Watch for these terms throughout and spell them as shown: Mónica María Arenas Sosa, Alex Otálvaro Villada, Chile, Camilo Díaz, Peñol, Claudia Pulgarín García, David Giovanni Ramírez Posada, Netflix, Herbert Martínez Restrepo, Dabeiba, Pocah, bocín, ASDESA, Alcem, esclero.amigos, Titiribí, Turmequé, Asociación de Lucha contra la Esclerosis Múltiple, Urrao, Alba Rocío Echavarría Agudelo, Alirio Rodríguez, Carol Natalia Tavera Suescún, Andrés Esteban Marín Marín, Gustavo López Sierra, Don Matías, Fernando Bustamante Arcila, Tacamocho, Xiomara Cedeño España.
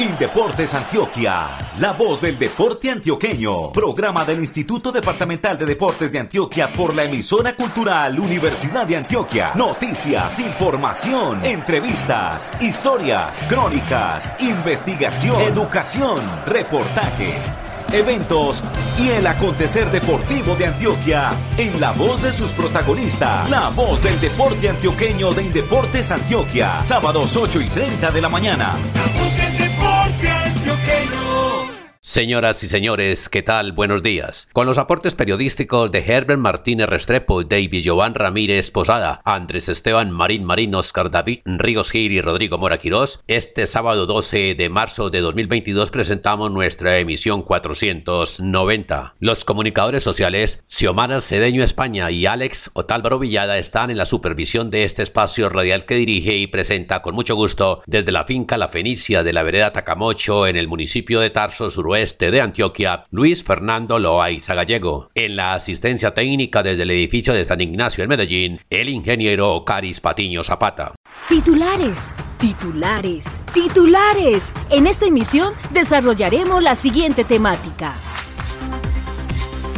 Indeportes Antioquia, la voz del deporte antioqueño. Programa del Instituto Departamental de Deportes de Antioquia por la emisora cultural Universidad de Antioquia. Noticias, información, entrevistas, historias, crónicas, investigación, educación, reportajes, eventos y el acontecer deportivo de Antioquia en la voz de sus protagonistas. La voz del deporte antioqueño de Indeportes Antioquia. Sábados 8:30 de la mañana. Señoras y señores, ¿qué tal? Buenos días. Con los aportes periodísticos de Herbert Martínez Restrepo, David Iván Ramírez Posada, Andrés Esteban Marín Marín, Óscar David Ríos Gil y Rodrigo Mora Quiroz, este sábado 12 de marzo de 2022 presentamos nuestra emisión 490. Los comunicadores sociales Xiomara Cedeño España y Alex Otálvaro Villada están en la supervisión de este espacio radial que dirige y presenta con mucho gusto desde la finca La Fenicia de la vereda Tacamocho en el municipio de Tarso, suroeste de Antioquia, Luis Fernando Loaiza Gallego. En la asistencia técnica desde el edificio de San Ignacio en Medellín, el ingeniero Caris Patiño Zapata. Titulares, titulares, titulares. En esta emisión desarrollaremos la siguiente temática.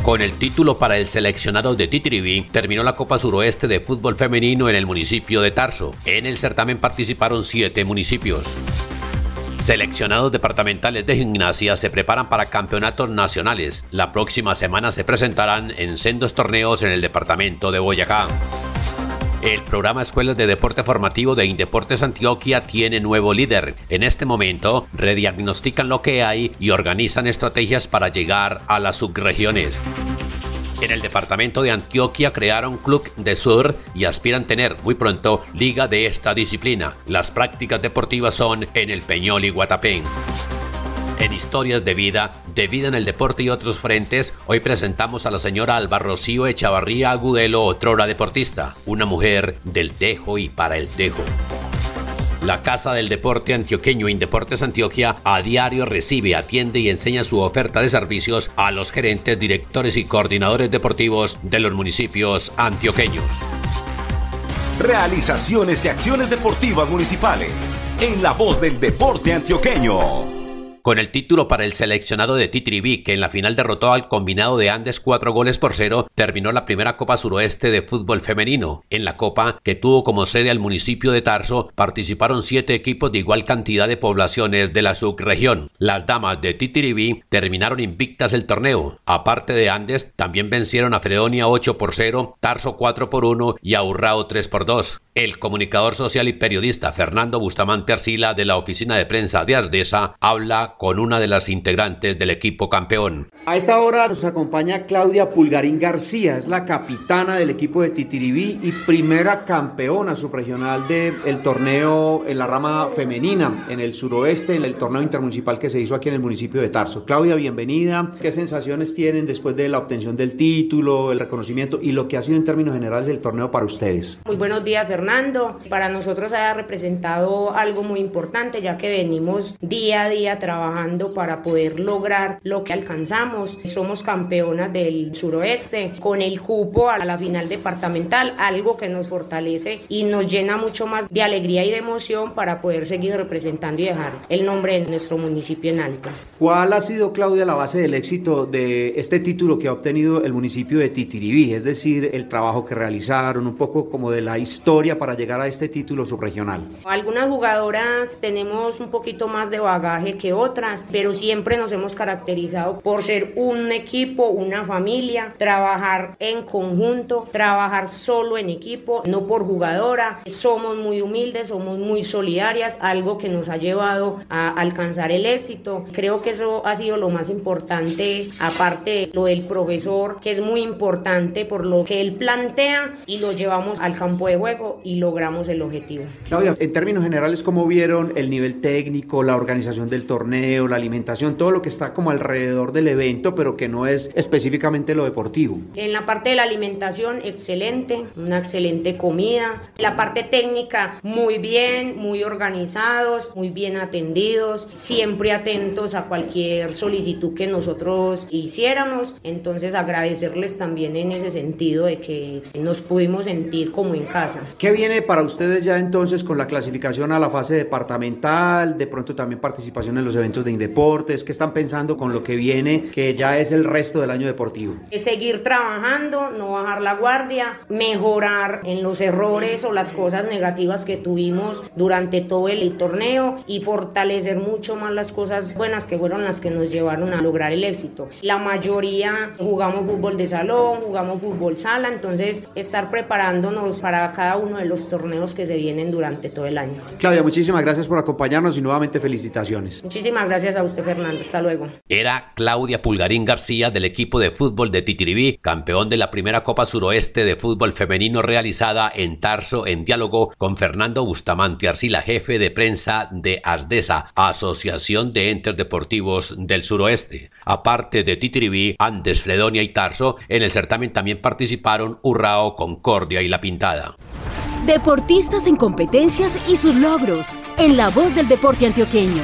Con el título para el seleccionado de Titiribí, terminó la Copa Suroeste de Fútbol Femenino en el municipio de Tarso. En el certamen participaron 7 municipios. Seleccionados departamentales de gimnasia se preparan para campeonatos nacionales. La próxima semana se presentarán en sendos torneos en el departamento de Boyacá. El programa Escuelas de Deporte Formativo de Indeportes Antioquia tiene nuevo líder. En este momento, rediagnostican lo que hay y organizan estrategias para llegar a las subregiones. En el departamento de Antioquia crearon Club de Surf y aspiran tener muy pronto liga de esta disciplina. Las prácticas deportivas son en el Peñol y Guatapén. En historias de vida en el deporte y otros frentes, hoy presentamos a la señora Alba Rocío Echavarría Agudelo, otrora deportista, una mujer del tejo y para el tejo. La Casa del Deporte Antioqueño Indeportes Antioquia a diario recibe, atiende y enseña su oferta de servicios a los gerentes, directores y coordinadores deportivos de los municipios antioqueños. Realizaciones y acciones deportivas municipales en la voz del deporte antioqueño. Con el título para el seleccionado de Titiribí, que en la final derrotó al combinado de Andes 4-0, terminó la primera Copa Suroeste de Fútbol Femenino. En la Copa, que tuvo como sede al municipio de Tarso, participaron 7 equipos de igual cantidad de poblaciones de la subregión. Las damas de Titiribí terminaron invictas el torneo. Aparte de Andes, también vencieron a Fredonia 8-0, Tarso 4-1 y a Urrao 3-2. El comunicador social y periodista Fernando Bustamante Arcila de la oficina de prensa de ASDESA habla con una de las integrantes del equipo campeón. A esta hora nos acompaña Claudia Pulgarín García, es la capitana del equipo de Titiribí y primera campeona subregional del torneo en la rama femenina en el suroeste, en el torneo intermunicipal que se hizo aquí en el municipio de Tarso. Claudia, bienvenida. ¿Qué sensaciones tienen después de la obtención del título, el reconocimiento y lo que ha sido en términos generales el torneo para ustedes? Muy buenos días, Fernando. Para nosotros ha representado algo muy importante, ya que venimos día a día trabajando para poder lograr lo que alcanzamos. Somos campeonas del suroeste con el cupo a la final departamental, algo que nos fortalece y nos llena mucho más de alegría y de emoción para poder seguir representando y dejar el nombre de nuestro municipio en alto. ¿Cuál ha sido, Claudia, la base del éxito de este título que ha obtenido el municipio de Titiribí? Es decir, el trabajo que realizaron, un poco como de la historia para llegar a este título subregional. Algunas jugadoras tenemos un poquito más de bagaje que otras, pero siempre nos hemos caracterizado por ser un equipo, una familia, trabajar en conjunto, trabajar solo en equipo, no por jugadora. Somos muy humildes, somos muy solidarias, algo que nos ha llevado a alcanzar el éxito. Creo que eso ha sido lo más importante, aparte de lo del profesor, que es muy importante por lo que él plantea y lo llevamos al campo de juego y logramos el objetivo. Claudia, en términos generales, ¿cómo vieron el nivel técnico, la organización del torneo, la alimentación, todo lo que está como alrededor del evento evento, pero que no es específicamente lo deportivo. En la parte de la alimentación, excelente, una excelente comida. La parte técnica, muy bien, muy organizados, muy bien atendidos, siempre atentos a cualquier solicitud que nosotros hiciéramos. Entonces, agradecerles también en ese sentido de que nos pudimos sentir como en casa. ¿Qué viene para ustedes ya entonces con la clasificación a la fase departamental? De pronto también participación en los eventos de Indeportes. ¿Qué están pensando con lo que viene, que ya es el resto del año deportivo? Es seguir trabajando, no bajar la guardia, mejorar en los errores o las cosas negativas que tuvimos durante todo el torneo y fortalecer mucho más las cosas buenas que fueron las que nos llevaron a lograr el éxito. La mayoría jugamos fútbol de salón, jugamos fútbol sala, entonces estar preparándonos para cada uno de los torneos que se vienen durante todo el año. Claudia, muchísimas gracias por acompañarnos y nuevamente felicitaciones. Muchísimas gracias a usted, Fernando. Hasta luego. Era Claudia Pulgarín García del equipo de fútbol de Titiribí, campeón de la primera Copa Suroeste de fútbol femenino realizada en Tarso, en diálogo con Fernando Bustamante Arcila, jefe de prensa de ASDESA, Asociación de Entes Deportivos del Suroeste. Aparte de Titiribí, Andes, Fledonia y Tarso, en el certamen también participaron Urrao, Concordia y La Pintada. Deportistas en competencias y sus logros, en la voz del deporte antioqueño.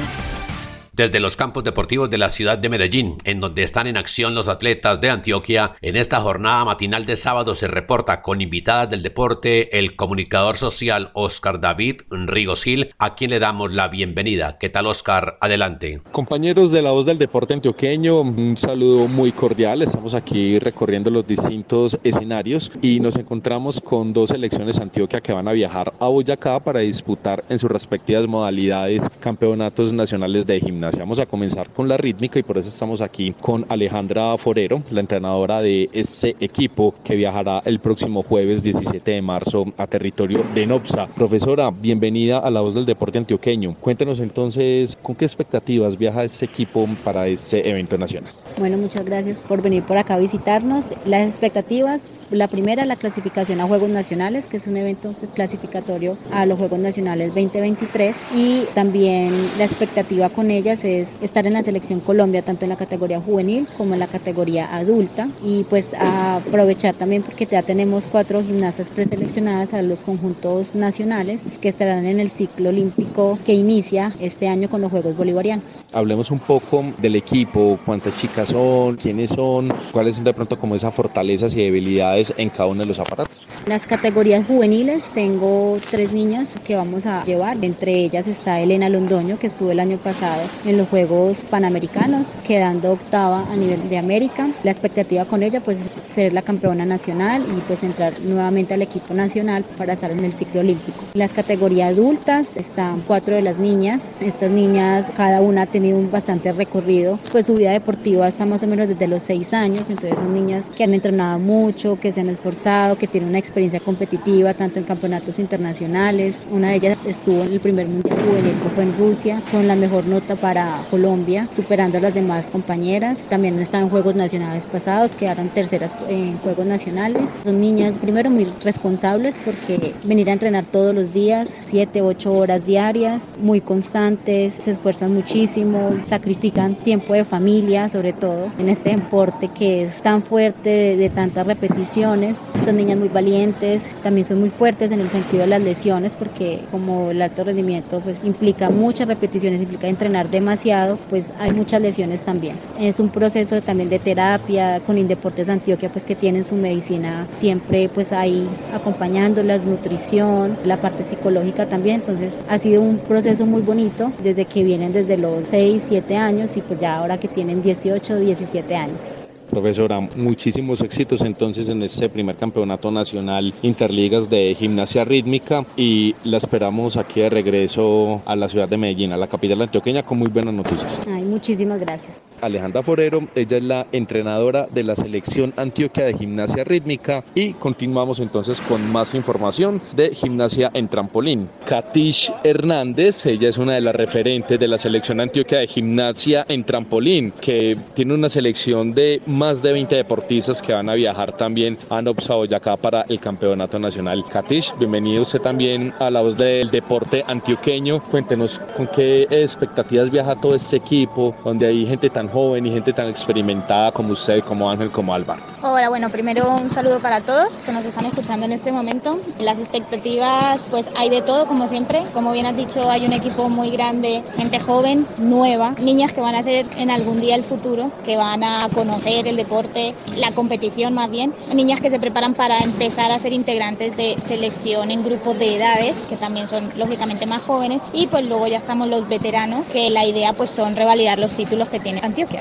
Desde los campos deportivos de la ciudad de Medellín, en donde están en acción los atletas de Antioquia, en esta jornada matinal de sábado se reporta con invitadas del deporte el comunicador social Óscar David Ríos Gil, a quien le damos la bienvenida. ¿Qué tal, Óscar? Adelante. Compañeros de la voz del deporte antioqueño, un saludo muy cordial. Estamos aquí recorriendo los distintos escenarios y nos encontramos con dos selecciones de Antioquia que van a viajar a Boyacá para disputar en sus respectivas modalidades campeonatos nacionales de gimnasia. Vamos a comenzar con la rítmica y por eso estamos aquí con Alejandra Forero, la entrenadora de este equipo que viajará el próximo jueves 17 de marzo a territorio de Nopsa. Profesora, bienvenida a la voz del deporte antioqueño. Cuéntanos entonces, ¿con qué expectativas viaja este equipo para este evento nacional? Bueno, muchas gracias por venir por acá a visitarnos. Las expectativas, la primera, la clasificación a Juegos Nacionales, que es un evento pues, clasificatorio a los Juegos Nacionales 2023, y también la expectativa con ellas es estar en la selección Colombia, tanto en la categoría juvenil como en la categoría adulta, y pues aprovechar también porque ya tenemos 4 gimnastas preseleccionadas a los conjuntos nacionales que estarán en el ciclo olímpico que inicia este año con los Juegos Bolivarianos. Hablemos un poco del equipo, cuántas chicas son, quiénes son, cuáles son de pronto como esas fortalezas y debilidades en cada uno de los aparatos. En las categorías juveniles tengo 3 niñas que vamos a llevar, entre ellas está Elena Londoño, que estuvo el año pasado en los Juegos Panamericanos, quedando octava a nivel de América. La expectativa con ella pues es ser la campeona nacional y pues entrar nuevamente al equipo nacional para estar en el ciclo olímpico. En las categorías adultas están 4 de las niñas. Estas niñas, cada una ha tenido un bastante recorrido, pues su vida deportiva está más o menos desde los 6 años, entonces son niñas que han entrenado mucho, que se han esforzado, que tienen una experiencia competitiva tanto en campeonatos internacionales. Una de ellas estuvo en el primer mundial juvenil que fue en Rusia, con la mejor nota para Colombia, superando a las demás compañeras. También están en Juegos Nacionales pasados, quedaron terceras en Juegos Nacionales. Son niñas, primero, muy responsables porque venir a entrenar todos los días, 7-8 horas diarias, muy constantes, se esfuerzan muchísimo, sacrifican tiempo de familia, sobre todo en este deporte que es tan fuerte, de tantas repeticiones. Son niñas muy valientes, también son muy fuertes en el sentido de las lesiones, porque como el alto rendimiento pues implica muchas repeticiones, implica entrenar demasiado, pues hay muchas lesiones también. Es un proceso también de terapia con Indeportes Antioquia, pues que tienen su medicina siempre pues ahí acompañándolas, nutrición, la parte psicológica también. Entonces ha sido un proceso muy bonito desde que vienen desde los 6, 7 años y pues ya ahora que tienen 18, 17 años. Profesora, muchísimos éxitos entonces en este primer campeonato nacional Interligas de gimnasia rítmica y la esperamos aquí de regreso a la ciudad de Medellín, a la capital antioqueña, con muy buenas noticias. Ay, muchísimas gracias. Alejandra Forero, ella es la entrenadora de la selección Antioquia de gimnasia rítmica, y continuamos entonces con más información de gimnasia en trampolín. Katish Hernández, ella es una de las referentes de la selección Antioquia de gimnasia en trampolín, que tiene una selección de más de 20 deportistas que van a viajar también a Nopsa, Boyacá, para el Campeonato Nacional. Katish, bienvenido usted también a La Voz del Deporte Antioqueño. Cuéntenos con qué expectativas viaja todo este equipo, donde hay gente tan joven y gente tan experimentada como usted, como Ángel, como Álvaro. Hola, bueno, primero un saludo para todos que nos están escuchando en este momento. Las expectativas, pues hay de todo, como siempre. Como bien has dicho, hay un equipo muy grande, gente joven, nueva, niñas que van a ser en algún día el futuro, que van a conocer el deporte, la competición más bien. Niñas que se preparan para empezar a ser integrantes de selección en grupos de edades, que también son lógicamente más jóvenes. Y pues luego ya estamos los veteranos, que la idea pues son revalidar los títulos que tiene Antioquia.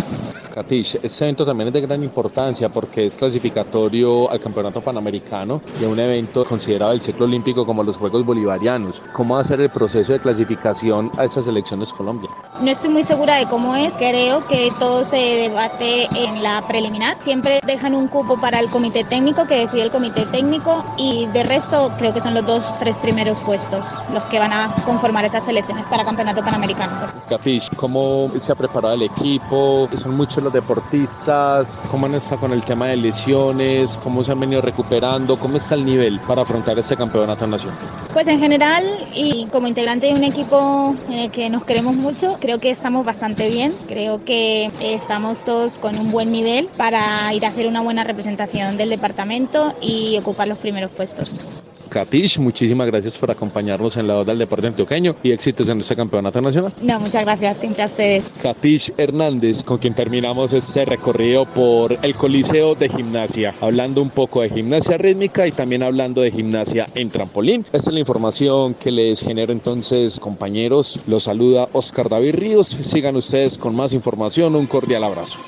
Katish, este evento también es de gran importancia porque es clasificatorio al Campeonato Panamericano y un evento considerado el ciclo olímpico como los Juegos Bolivarianos. ¿Cómo va a ser el proceso de clasificación a estas selecciones Colombia? No estoy muy segura de cómo es, creo que todo se debate en la preliminar. Siempre dejan un cupo para el comité técnico, que decide el comité técnico, y de resto creo que son los 2-3 primeros puestos los que van a conformar esas selecciones para Campeonato Panamericano. Katish, ¿cómo se ha preparado el equipo? Son muchos los deportistas, ¿cómo han estado con el tema de lesiones? ¿Cómo se han venido recuperando? ¿Cómo está el nivel para afrontar este campeonato nacional? Pues en general, y como integrante de un equipo en el que nos queremos mucho, creo que estamos bastante bien, creo que estamos todos con un buen nivel para ir a hacer una buena representación del departamento y ocupar los primeros puestos. Katish, muchísimas gracias por acompañarnos en La Voz del Deporte Antioqueño y éxitos en este campeonato nacional. No, muchas gracias, siempre a ustedes. Katish Hernández, con quien terminamos este recorrido por el Coliseo de Gimnasia, hablando un poco de gimnasia rítmica y también hablando de gimnasia en trampolín. Esta es la información que les genero entonces, compañeros. Los saluda Óscar David Ríos. Sigan ustedes con más información. Un cordial abrazo.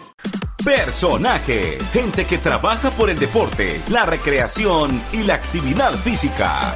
Personaje, gente que trabaja por el deporte, la recreación y la actividad física.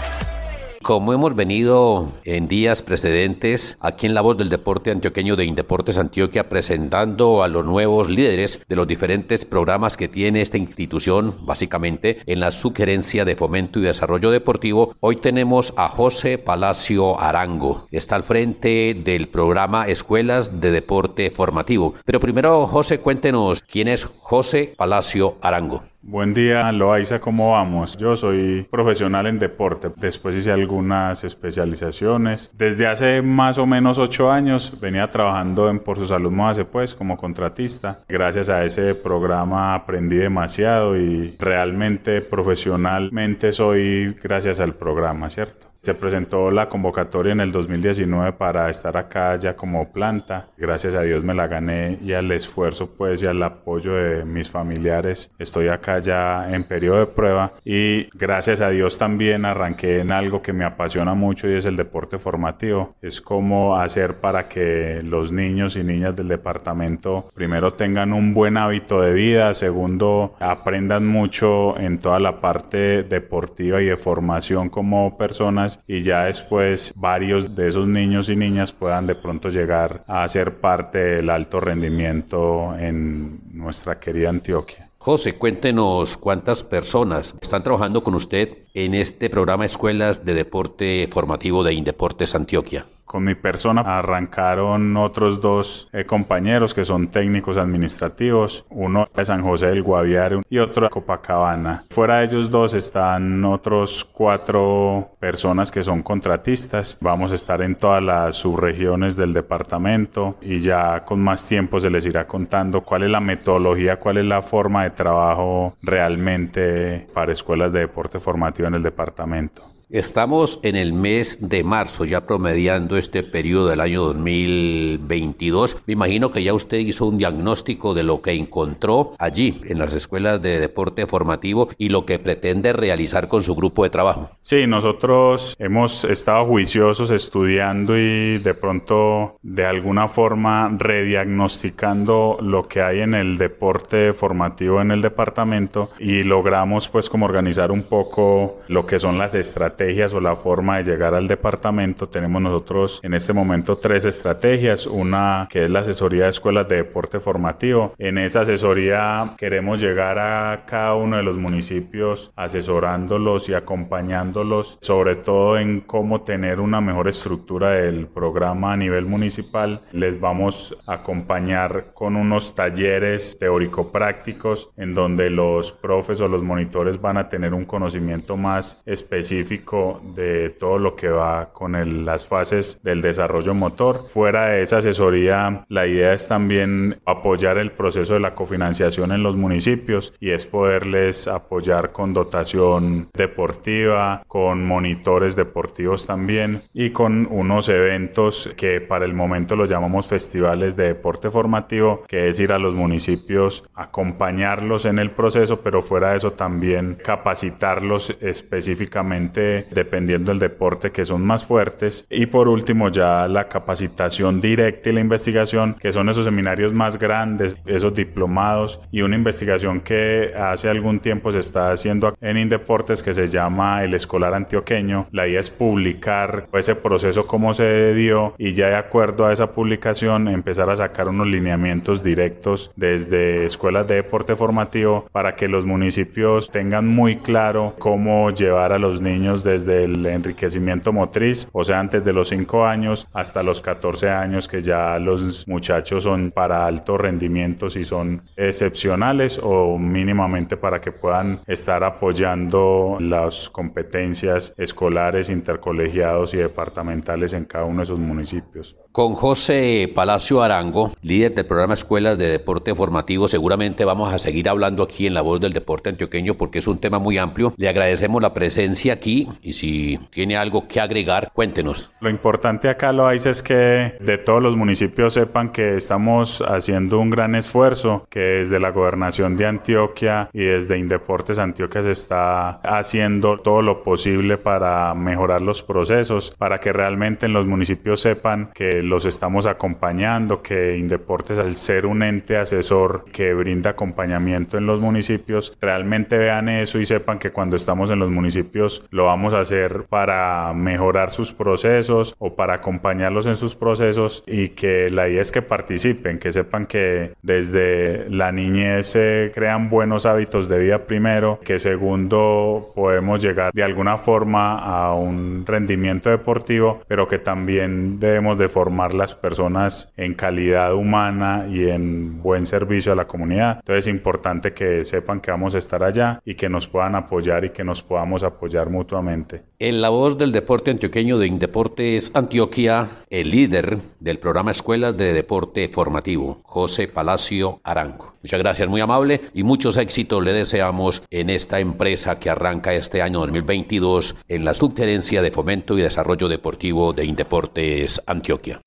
Como hemos venido en días precedentes aquí en La Voz del Deporte Antioqueño de Indeportes Antioquia presentando a los nuevos líderes de los diferentes programas que tiene esta institución, básicamente en la Subgerencia de Fomento y Desarrollo Deportivo, hoy tenemos a José Palacio Arango. Está al frente del programa Escuelas de Deporte Formativo. Pero primero, José, cuéntenos quién es José Palacio Arango. Buen día, Loaiza, ¿cómo vamos? Yo soy profesional en deporte, después hice algunas especializaciones. Desde hace más o menos 8 años venía trabajando en Por Su Salud Módase Pues como contratista. Gracias a ese programa aprendí demasiado y realmente profesionalmente soy gracias al programa, ¿cierto? Se presentó la convocatoria en el 2019 para estar acá ya como planta. Gracias a Dios me la gané y al esfuerzo pues y al apoyo de mis familiares estoy acá ya en periodo de prueba y gracias a Dios también arranqué en algo que me apasiona mucho y es el deporte formativo. Es como hacer para que los niños y niñas del departamento primero tengan un buen hábito de vida, segundo aprendan mucho en toda la parte deportiva y de formación como personas y ya después varios de esos niños y niñas puedan de pronto llegar a ser parte del alto rendimiento en nuestra querida Antioquia. José, cuéntenos cuántas personas están trabajando con usted en este programa Escuelas de Deporte Formativo de Indeportes Antioquia. Con mi persona arrancaron otros 2 compañeros que son técnicos administrativos, uno de San José del Guaviare y otro de Copacabana. Fuera de ellos 2 están otros 4 personas que son contratistas. Vamos a estar en todas las subregiones del departamento y ya con más tiempo se les irá contando cuál es la metodología, cuál es la forma de trabajo realmente para escuelas de deporte formativo en el departamento. Estamos en el mes de marzo, ya promediando este periodo del año 2022. Me imagino que ya usted hizo un diagnóstico de lo que encontró allí en las escuelas de deporte formativo y lo que pretende realizar con su grupo de trabajo. Sí, nosotros hemos estado juiciosos estudiando y de pronto de alguna forma rediagnosticando lo que hay en el deporte formativo en el departamento y logramos pues como organizar un poco lo que son las estrategias estrategias o la forma de llegar al departamento, tenemos nosotros en este momento tres estrategias. Una que es la asesoría de escuelas de deporte formativo. En esa asesoría queremos llegar a cada uno de los municipios asesorándolos y acompañándolos, sobre todo en cómo tener una mejor estructura del programa a nivel municipal. Les vamos a acompañar con unos talleres teórico-prácticos en donde los profes o los monitores van a tener un conocimiento más específico de todo lo que va con las fases del desarrollo motor. Fuera de esa asesoría, la idea es también apoyar el proceso de la cofinanciación en los municipios y es poderles apoyar con dotación deportiva, con monitores deportivos también y con unos eventos que para el momento los llamamos festivales de deporte formativo, que es ir a los municipios, acompañarlos en el proceso, pero fuera de eso también capacitarlos específicamente dependiendo del deporte que son más fuertes. Y por último, ya la capacitación directa y la investigación, que son esos seminarios más grandes, esos diplomados y una investigación que hace algún tiempo se está haciendo en Indeportes que se llama El Escolar Antioqueño. La idea es publicar ese proceso cómo se dio y ya de acuerdo a esa publicación empezar a sacar unos lineamientos directos desde escuelas de deporte formativo para que los municipios tengan muy claro cómo llevar a los niños desde el enriquecimiento motriz, o sea, antes de los 5 años hasta los 14 años que ya los muchachos son para alto rendimiento si son excepcionales o mínimamente para que puedan estar apoyando las competencias escolares, intercolegiados y departamentales en cada uno de esos municipios. Con José Palacio Arango, líder del programa Escuelas de Deporte Formativo, seguramente vamos a seguir hablando aquí en La Voz del Deporte Antioqueño porque es un tema muy amplio. Le agradecemos la presencia aquí y si tiene algo que agregar, cuéntenos. Lo importante acá, Loaiza, es que de todos los municipios sepan que estamos haciendo un gran esfuerzo, que desde la Gobernación de Antioquia y desde Indeportes Antioquia se está haciendo todo lo posible para mejorar los procesos, para que realmente en los municipios sepan que los estamos acompañando, que Indeportes, al ser un ente asesor que brinda acompañamiento en los municipios, realmente vean eso y sepan que cuando estamos en los municipios lo vamos a hacer para mejorar sus procesos o para acompañarlos en sus procesos y que la idea es que participen, que sepan que desde la niñez se crean buenos hábitos de vida primero, que segundo podemos llegar de alguna forma a un rendimiento deportivo, pero que también debemos de formar las personas en calidad humana y en buen servicio a la comunidad. Entonces es importante que sepan que vamos a estar allá y que nos puedan apoyar y que nos podamos apoyar mutuamente. En La Voz del Deporte Antioqueño de Indeportes Antioquia, el líder del programa Escuelas de Deporte Formativo, José Palacio Arango. Muchas gracias, muy amable, y muchos éxitos le deseamos en esta empresa que arranca este año 2022 en la Subgerencia de Fomento y Desarrollo Deportivo de Indeportes Antioquia.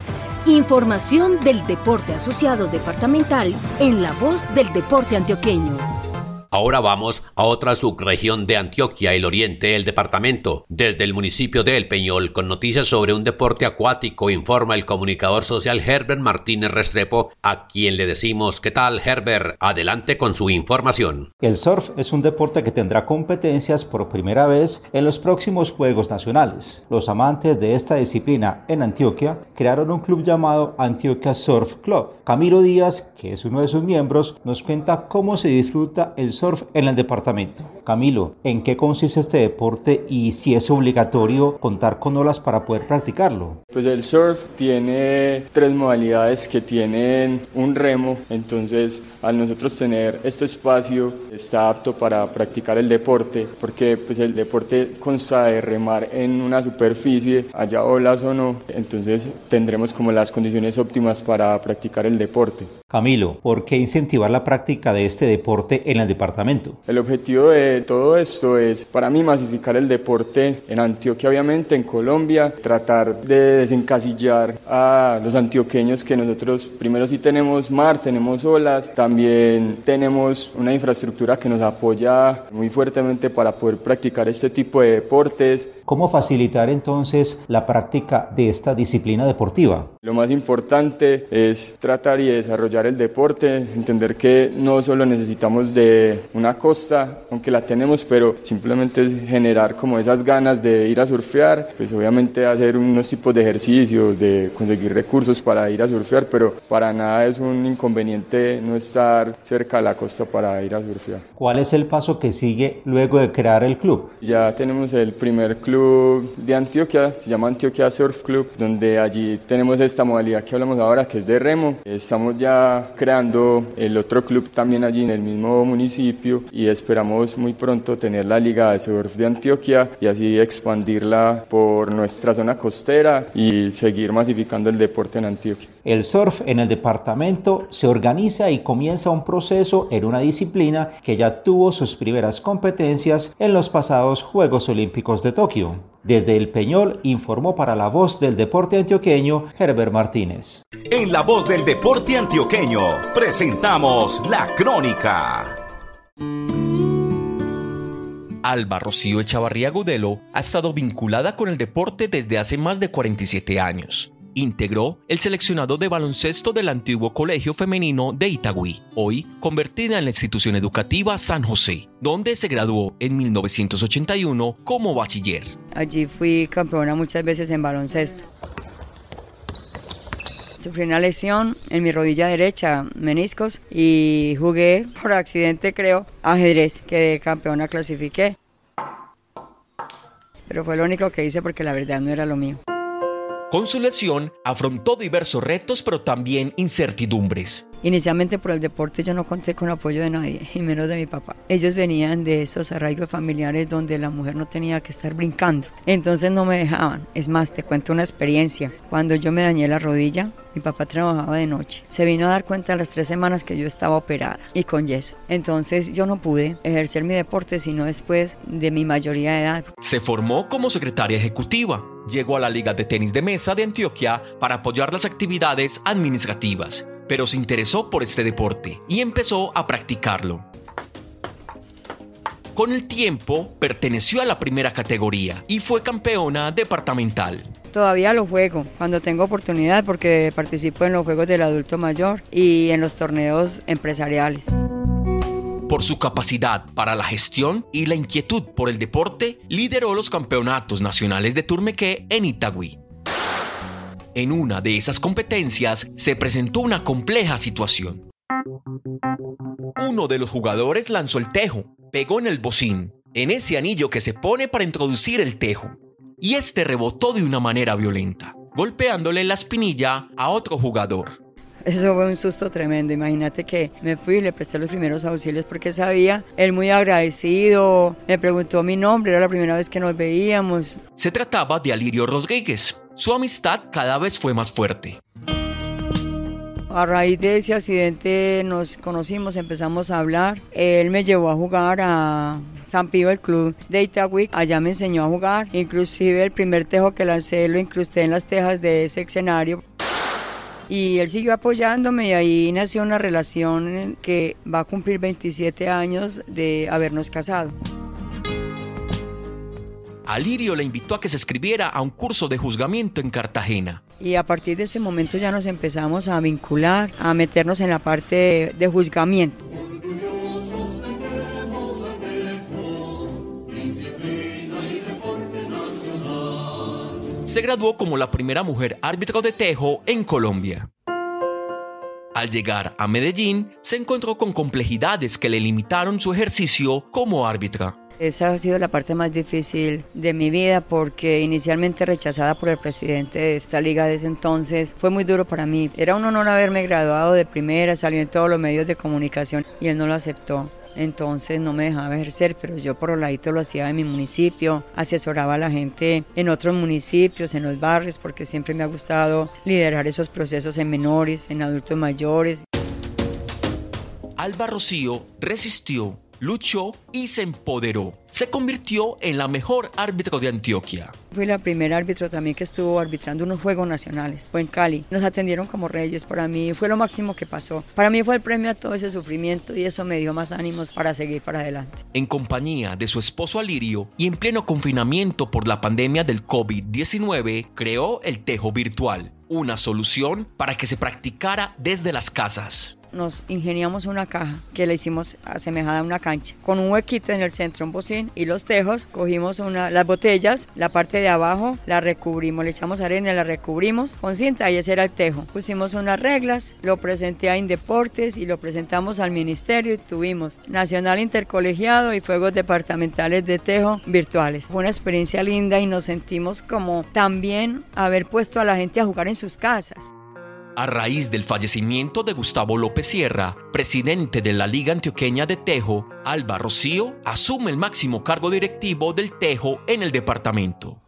Información del deporte asociado departamental en La Voz del Deporte Antioqueño. Ahora vamos a otra subregión de Antioquia, el oriente del departamento. Desde el municipio de El Peñol, con noticias sobre un deporte acuático, informa el comunicador social Herbert Martínez Restrepo, a quien le decimos ¿qué tal, Herbert? Adelante con su información. El surf es un deporte que tendrá competencias por primera vez en los próximos Juegos Nacionales. Los amantes de esta disciplina en Antioquia crearon un club llamado Antioquia Surf Club. Camilo Díaz, que es uno de sus miembros, nos cuenta cómo se disfruta el surf en el departamento. Camilo, ¿en qué consiste este deporte y si es obligatorio contar con olas para poder practicarlo? Pues el surf tiene 3 modalidades que tienen un remo, entonces al nosotros tener este espacio está apto para practicar el deporte, porque pues el deporte consta de remar en una superficie, haya olas o no, entonces tendremos como las condiciones óptimas para practicar el deporte. Camilo, ¿por qué incentivar la práctica de este deporte en el departamento? El objetivo de todo esto es, para mí, masificar el deporte en Antioquia, obviamente en Colombia, tratar de desencasillar a los antioqueños que nosotros primero sí tenemos mar, tenemos olas, también tenemos una infraestructura que nos apoya muy fuertemente para poder practicar este tipo de deportes. ¿Cómo facilitar entonces la práctica de esta disciplina deportiva? Lo más importante es tratar y desarrollar el deporte, entender que no solo necesitamos de una costa, aunque la tenemos, pero simplemente es generar como esas ganas de ir a surfear, pues obviamente hacer unos tipos de ejercicios, de conseguir recursos para ir a surfear, pero para nada es un inconveniente no estar cerca de la costa para ir a surfear. ¿Cuál es el paso que sigue luego de crear el club? Ya tenemos el primer club de Antioquia, se llama Antioquia Surf Club, donde allí tenemos esta modalidad que hablamos ahora, que es de remo. Estamos ya creando el otro club también allí en el mismo municipio y esperamos muy pronto tener la Liga de Surf de Antioquia y así expandirla por nuestra zona costera y seguir masificando el deporte en Antioquia. El surf en el departamento se organiza y comienza un proceso en una disciplina que ya tuvo sus primeras competencias en los pasados Juegos Olímpicos de Tokio. Desde El Peñol informó para La Voz del Deporte Antioqueño, Herbert Martínez. En La Voz del Deporte Antioqueño presentamos La Crónica. Alba Rocío Echavarría Agudelo ha estado vinculada con el deporte desde hace más de 47 años. Integró el seleccionado de baloncesto del antiguo Colegio Femenino de Itagüí, hoy convertida en la institución educativa San José, donde se graduó en 1981 como bachiller. Allí fui campeona muchas veces en baloncesto. Sufrí una lesión en mi rodilla derecha, meniscos, y jugué por accidente, creo, ajedrez. Quedé campeona, clasifiqué. Pero fue lo único que hice porque la verdad no era lo mío. Con su lesión, afrontó diversos retos, pero también incertidumbres. Inicialmente por el deporte yo no conté con apoyo de nadie, y menos de mi papá. Ellos venían de esos arraigos familiares donde la mujer no tenía que estar brincando. Entonces no me dejaban. Es más, te cuento una experiencia. Cuando yo me dañé la rodilla, mi papá trabajaba de noche. Se vino a dar cuenta a las 3 semanas que yo estaba operada y con yeso. Entonces yo no pude ejercer mi deporte sino después de mi mayoría de edad. Se formó como secretaria ejecutiva. Llegó a la Liga de Tenis de Mesa de Antioquia para apoyar las actividades administrativas, pero se interesó por este deporte y empezó a practicarlo. Con el tiempo, perteneció a la primera categoría y fue campeona departamental. Todavía lo juego cuando tengo oportunidad porque participo en los juegos del adulto mayor y en los torneos empresariales. Por su capacidad para la gestión y la inquietud por el deporte, lideró los campeonatos nacionales de Turmequé en Itagüí. En una de esas competencias se presentó una compleja situación. Uno de los jugadores lanzó el tejo, pegó en el bocín, en ese anillo que se pone para introducir el tejo, y este rebotó de una manera violenta, golpeándole la espinilla a otro jugador. Eso fue un susto tremendo, imagínate que me fui y le presté los primeros auxilios porque sabía, él muy agradecido, me preguntó mi nombre, era la primera vez que nos veíamos. Se trataba de Alirio Rodríguez, su amistad cada vez fue más fuerte. A raíz de ese accidente nos conocimos, empezamos a hablar, él me llevó a jugar a San Pío, el club de Itagüí, allá me enseñó a jugar, inclusive el primer tejo que lancé lo incrusté en las tejas de ese escenario. Y él siguió apoyándome y ahí nació una relación que va a cumplir 27 años de habernos casado. Alirio le invitó a que se inscribiera a un curso de juzgamiento en Cartagena. Y a partir de ese momento ya nos empezamos a vincular, a meternos en la parte de juzgamiento. Se graduó como la primera mujer árbitro de tejo en Colombia. Al llegar a Medellín, se encontró con complejidades que le limitaron su ejercicio como árbitra. Esa ha sido la parte más difícil de mi vida porque inicialmente rechazada por el presidente de esta liga de ese entonces, fue muy duro para mí. Era un honor haberme graduado de primera, salió en todos los medios de comunicación y él no lo aceptó. Entonces no me dejaba ejercer, pero yo por un ladito lo hacía en mi municipio, asesoraba a la gente en otros municipios, en los barrios, porque siempre me ha gustado liderar esos procesos en menores, en adultos mayores. Alba Rocío resistió, luchó y se empoderó. Se convirtió en la mejor árbitro de Antioquia. Fui la primera árbitro también que estuvo arbitrando unos Juegos Nacionales. Fue en Cali. Nos atendieron como reyes. Para mí fue lo máximo que pasó. Para mí fue el premio a todo ese sufrimiento y eso me dio más ánimos para seguir para adelante. En compañía de su esposo Alirio y en pleno confinamiento por la pandemia del COVID-19, creó el tejo virtual, una solución para que se practicara desde las casas. Nos ingeniamos una caja que la hicimos asemejada a una cancha, con un huequito en el centro, un bocín y los tejos. Cogimos las botellas, la parte de abajo la recubrimos, le echamos arena, la recubrimos con cinta y ese era el tejo. Pusimos unas reglas, lo presenté a Indeportes y lo presentamos al ministerio y tuvimos nacional, intercolegiado y juegos departamentales de tejo virtuales. Fue una experiencia linda y nos sentimos como también haber puesto a la gente a jugar en sus casas. A raíz del fallecimiento de Gustavo López Sierra, presidente de la Liga Antioqueña de Tejo, Alba Rocío asume el máximo cargo directivo del tejo en el departamento.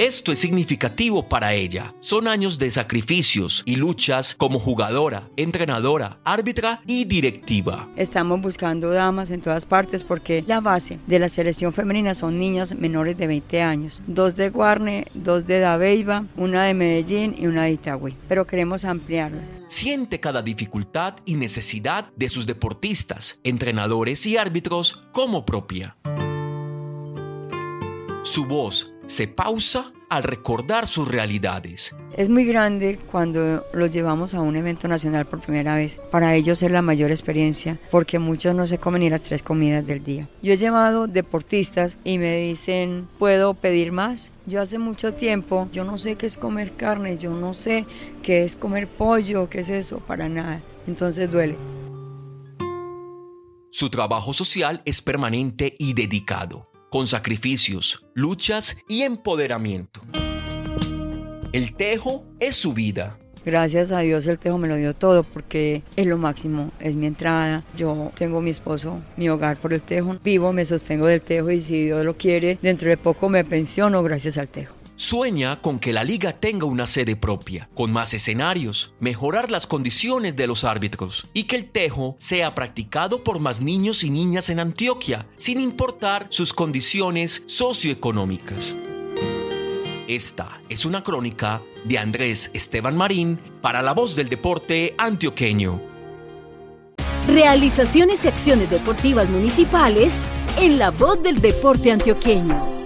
Esto es significativo para ella. Son años de sacrificios y luchas como jugadora, entrenadora, árbitra y directiva. Estamos buscando damas en todas partes porque la base de la selección femenina son niñas menores de 20 años. 2 de Guarne, 2 de Dabeiba, 1 de Medellín y 1 de Itagüí. Pero queremos ampliarla. Siente cada dificultad y necesidad de sus deportistas, entrenadores y árbitros como propia. Su voz se pausa al recordar sus realidades. Es muy grande cuando los llevamos a un evento nacional por primera vez. Para ellos es la mayor experiencia porque muchos no se comen ni las 3 comidas del día. Yo he llevado deportistas y me dicen, ¿puedo pedir más? Yo hace mucho tiempo, yo no sé qué es comer carne, yo no sé qué es comer pollo, qué es eso, para nada. Entonces duele. Su trabajo social es permanente y dedicado, con sacrificios, luchas y empoderamiento. El tejo es su vida. Gracias a Dios el tejo me lo dio todo porque es lo máximo, es mi entrada. Yo tengo mi esposo, mi hogar por el tejo. Vivo, me sostengo del tejo y si Dios lo quiere, dentro de poco me pensiono gracias al tejo. Sueña con que la liga tenga una sede propia, con más escenarios, mejorar las condiciones de los árbitros y que el tejo sea practicado por más niños y niñas en Antioquia, sin importar sus condiciones socioeconómicas. Esta es una crónica de Andrés Esteban Marín para La Voz del Deporte Antioqueño. Realizaciones y acciones deportivas municipales en La Voz del Deporte Antioqueño.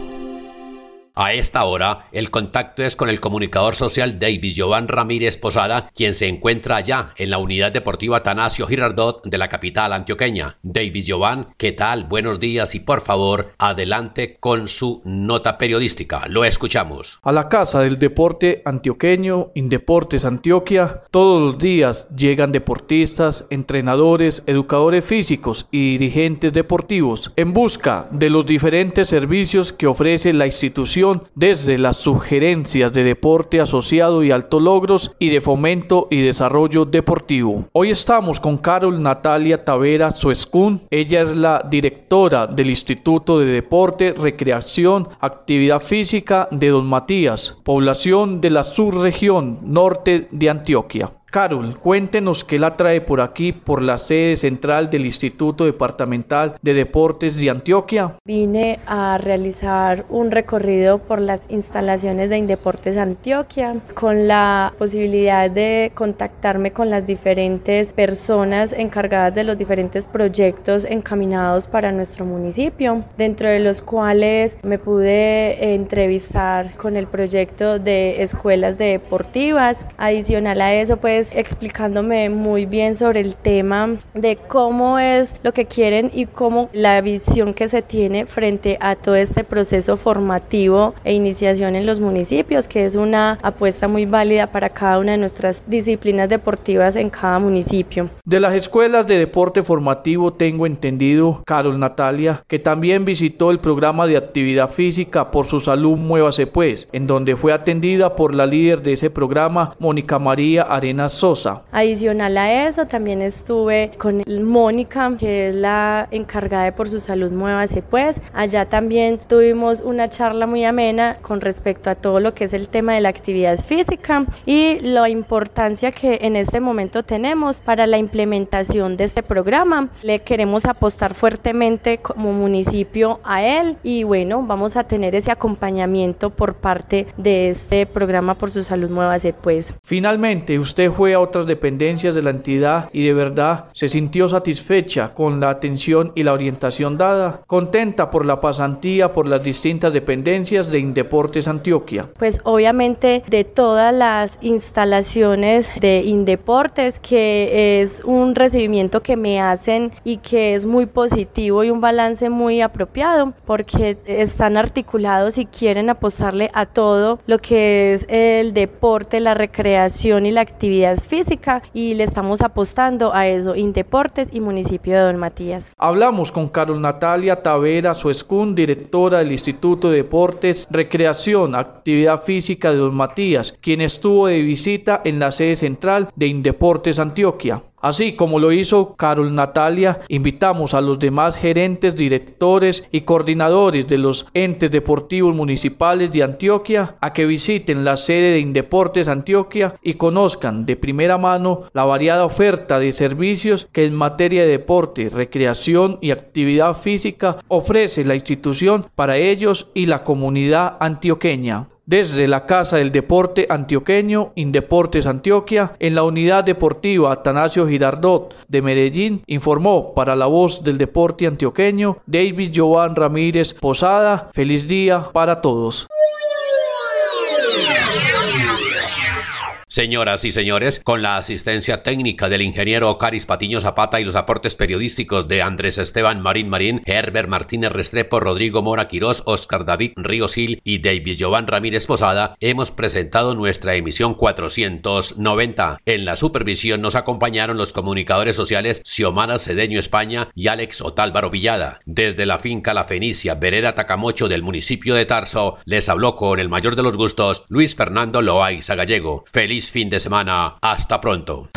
A esta hora, el contacto es con el comunicador social David Iván Ramírez Posada, quien se encuentra allá en la unidad deportiva Atanasio Girardot de la capital antioqueña. David Iván, ¿qué tal? Buenos días y por favor, adelante con su nota periodística. Lo escuchamos. A la casa del deporte antioqueño, Indeportes Antioquia, todos los días llegan deportistas, entrenadores, educadores físicos y dirigentes deportivos en busca de los diferentes servicios que ofrece la institución, desde las sugerencias de deporte asociado y altos logros y de fomento y desarrollo deportivo. Hoy estamos con Carol Natalia Tavera Suescún. Ella es la directora del Instituto de Deporte, Recreación, Actividad Física de Don Matías, población de la subregión norte de Antioquia. Carol, cuéntenos qué la trae por aquí, por la sede central del Instituto Departamental de Deportes de Antioquia. Vine a realizar un recorrido por las instalaciones de Indeportes Antioquia, con la posibilidad de contactarme con las diferentes personas encargadas de los diferentes proyectos encaminados para nuestro municipio, dentro de los cuales me pude entrevistar con el proyecto de escuelas deportivas. Adicional a eso, pues, explicándome muy bien sobre el tema de cómo es lo que quieren y cómo la visión que se tiene frente a todo este proceso formativo e iniciación en los municipios, que es una apuesta muy válida para cada una de nuestras disciplinas deportivas en cada municipio. De las escuelas de deporte formativo tengo entendido, Carol Natalia, que también visitó el programa de actividad física por su salud Muévase Pues, en donde fue atendida por la líder de ese programa, Mónica María Arenas Sosa. Adicional a eso, también estuve con Mónica, que es la encargada de Por Su Salud Muévase Pues. Allá también tuvimos una charla muy amena con respecto a todo lo que es el tema de la actividad física y la importancia que en este momento tenemos para la implementación de este programa. Le queremos apostar fuertemente como municipio a él y bueno, vamos a tener ese acompañamiento por parte de este programa Por Su Salud Muévase Pues. Finalmente, usted fue a otras dependencias de la entidad y de verdad se sintió satisfecha con la atención y la orientación dada, contenta por la pasantía por las distintas dependencias de Indeportes Antioquia. Pues obviamente de todas las instalaciones de Indeportes, que es un recibimiento que me hacen y que es muy positivo y un balance muy apropiado, porque están articulados y quieren apostarle a todo lo que es el deporte, la recreación y la actividad física, y le estamos apostando a eso, Indeportes y municipio de Don Matías. Hablamos con Carol Natalia Tavera Suescún, directora del Instituto de Deportes, Recreación, Actividad Física de Don Matías, quien estuvo de visita en la sede central de Indeportes Antioquia. Así como lo hizo Carol Natalia, invitamos a los demás gerentes, directores y coordinadores de los entes deportivos municipales de Antioquia a que visiten la sede de Indeportes Antioquia y conozcan de primera mano la variada oferta de servicios que en materia de deporte, recreación y actividad física ofrece la institución para ellos y la comunidad antioqueña. Desde la Casa del Deporte Antioqueño, Indeportes Antioquia, en la Unidad Deportiva Atanasio Girardot de Medellín, informó para La Voz del Deporte Antioqueño, David Iván Ramírez Posada. Feliz día para todos. Señoras y señores, con la asistencia técnica del ingeniero Caris Patiño Zapata y los aportes periodísticos de Andrés Esteban Marín Marín, Herbert Martínez Restrepo, Rodrigo Mora Quiroz, Óscar David Ríos Gil y David Giovanni Ramírez Posada, hemos presentado nuestra emisión 490. En la supervisión nos acompañaron los comunicadores sociales Xiomara Cedeño España y Alex Otálvaro Villada. Desde la finca La Fenicia, vereda Tacamocho del municipio de Tarso, les habló con el mayor de los gustos Luis Fernando Loaiza Gallego. Feliz fin de semana. Hasta pronto.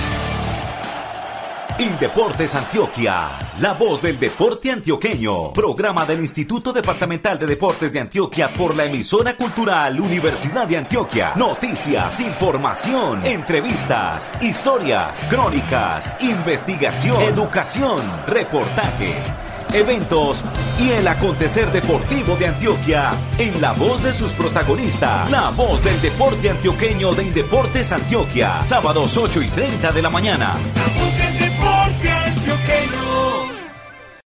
Indeportes Antioquia, la voz del deporte antioqueño. Programa del Instituto Departamental de Deportes de Antioquia por la emisora cultural Universidad de Antioquia. Noticias, información, entrevistas, historias, crónicas, investigación, educación, reportajes, eventos y el acontecer deportivo de Antioquia en la voz de sus protagonistas. La voz del deporte antioqueño de Indeportes Antioquia. Sábados 8:30 de la mañana.